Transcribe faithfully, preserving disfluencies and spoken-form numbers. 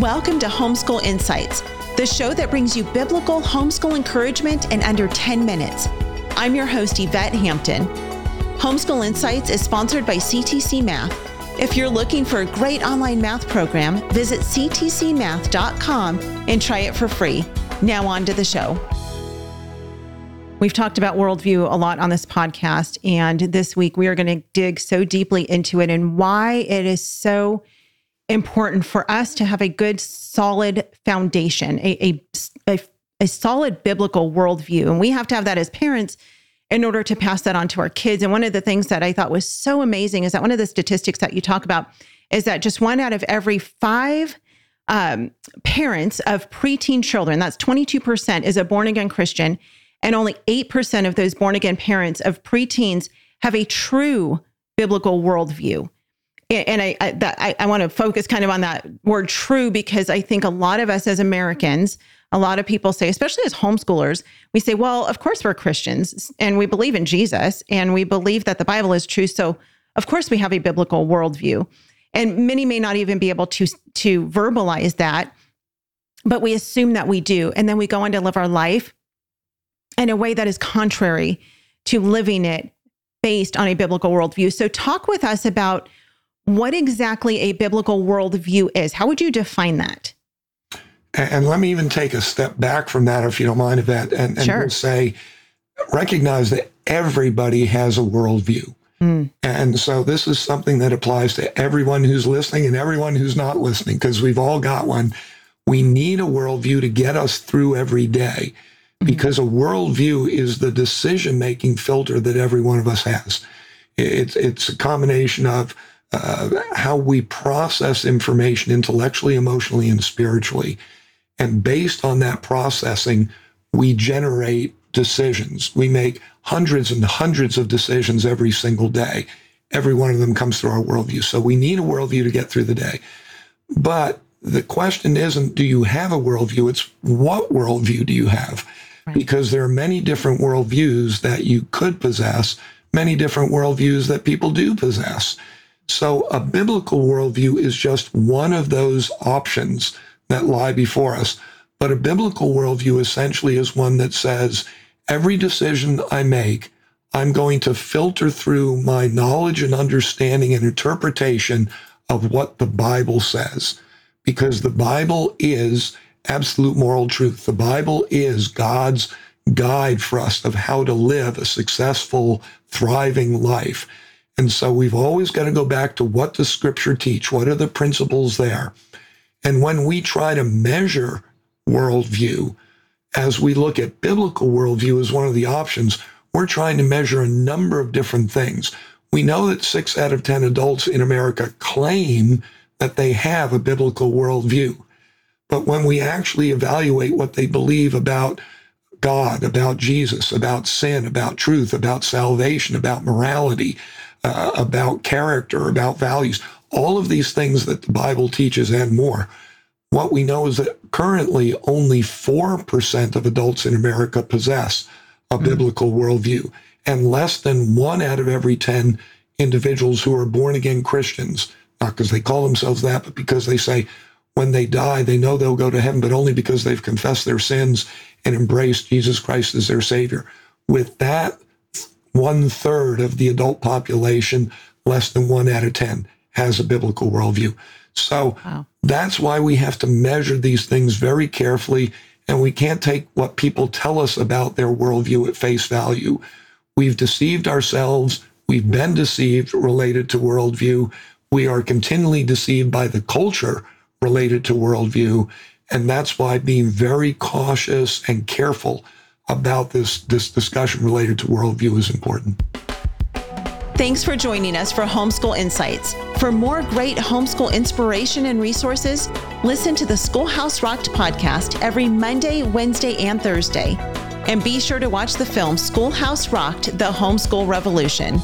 Welcome to Homeschool Insights, the show that brings you biblical homeschool encouragement in under ten minutes. I'm your host, Yvette Hampton. Homeschool Insights is sponsored by C T C Math. If you're looking for a great online math program, visit c t c math dot com and try it for free. Now on to the show. We've talked about worldview a lot on this podcast, and this week we are going to dig so deeply into it and why it is so important for us to have a good, solid foundation, a, a, a, a solid biblical worldview. And we have to have that as parents in order to pass that on to our kids. And one of the things that I thought was so amazing is that one of the statistics that you talk about is that just one out of every five um, parents of preteen children, that's twenty-two percent, is a born-again Christian. And only eight percent of those born-again parents of preteens have a true biblical worldview. And I I, that, I I want to focus kind of on that word true, because I think a lot of us as Americans, a lot of people say, especially as homeschoolers, we say, well, of course we're Christians and we believe in Jesus and we believe that the Bible is true. So of course we have a biblical worldview. And many may not even be able to, to verbalize that, but we assume that we do. And then we go on to live our life in a way that is contrary to living it based on a biblical worldview. So talk with us about what exactly a biblical worldview is. How would you define that? And let me even take a step back from that, if you don't mind, Yvette, and, and sure. we'll say, recognize that everybody has a worldview. Mm. And so this is something that applies to everyone who's listening and everyone who's not listening, because we've all got one. We need a worldview to get us through every day. Because a worldview is the decision-making filter that every one of us has. It's it's a combination of uh, how we process information intellectually, emotionally, and spiritually. And based on that processing, we generate decisions. We make hundreds and hundreds of decisions every single day. Every one of them comes through our worldview. So we need a worldview to get through the day. But the question isn't, do you have a worldview? It's what worldview do you have? Because there are many different worldviews that you could possess, many different worldviews that people do possess. So a biblical worldview is just one of those options that lie before us. But a biblical worldview essentially is one that says, every decision I make, I'm going to filter through my knowledge and understanding and interpretation of what the Bible says. Because the Bible is absolute moral truth. The Bible is God's guide for us of how to live a successful, thriving life. And so we've always got to go back to, what does Scripture teach? What are the principles there? And when we try to measure worldview, as we look at biblical worldview as one of the options, we're trying to measure a number of different things. We know that six out of ten adults in America claim that they have a biblical worldview. But when we actually evaluate what they believe about God, about Jesus, about sin, about truth, about salvation, about morality, uh, about character, about values, all of these things that the Bible teaches and more, what we know is that currently only four percent of adults in America possess a mm-hmm. biblical worldview, and less than one out of every ten individuals who are born-again Christians, not because they call themselves that, but because they say, when they die, they know they'll go to heaven, but only because they've confessed their sins and embraced Jesus Christ as their Savior. With that, one-third of the adult population, less than one out of ten, has a biblical worldview. So wow. That's why we have to measure these things very carefully, and we can't take what people tell us about their worldview at face value. We've deceived ourselves. We've been deceived related to worldview. We are continually deceived by the culture related to worldview. And that's why being very cautious and careful about this, this discussion related to worldview is important. Thanks for joining us for Homeschool Insights. For more great homeschool inspiration and resources, listen to the Schoolhouse Rocked podcast every Monday, Wednesday, and Thursday. And be sure to watch the film Schoolhouse Rocked: The Homeschool Revolution.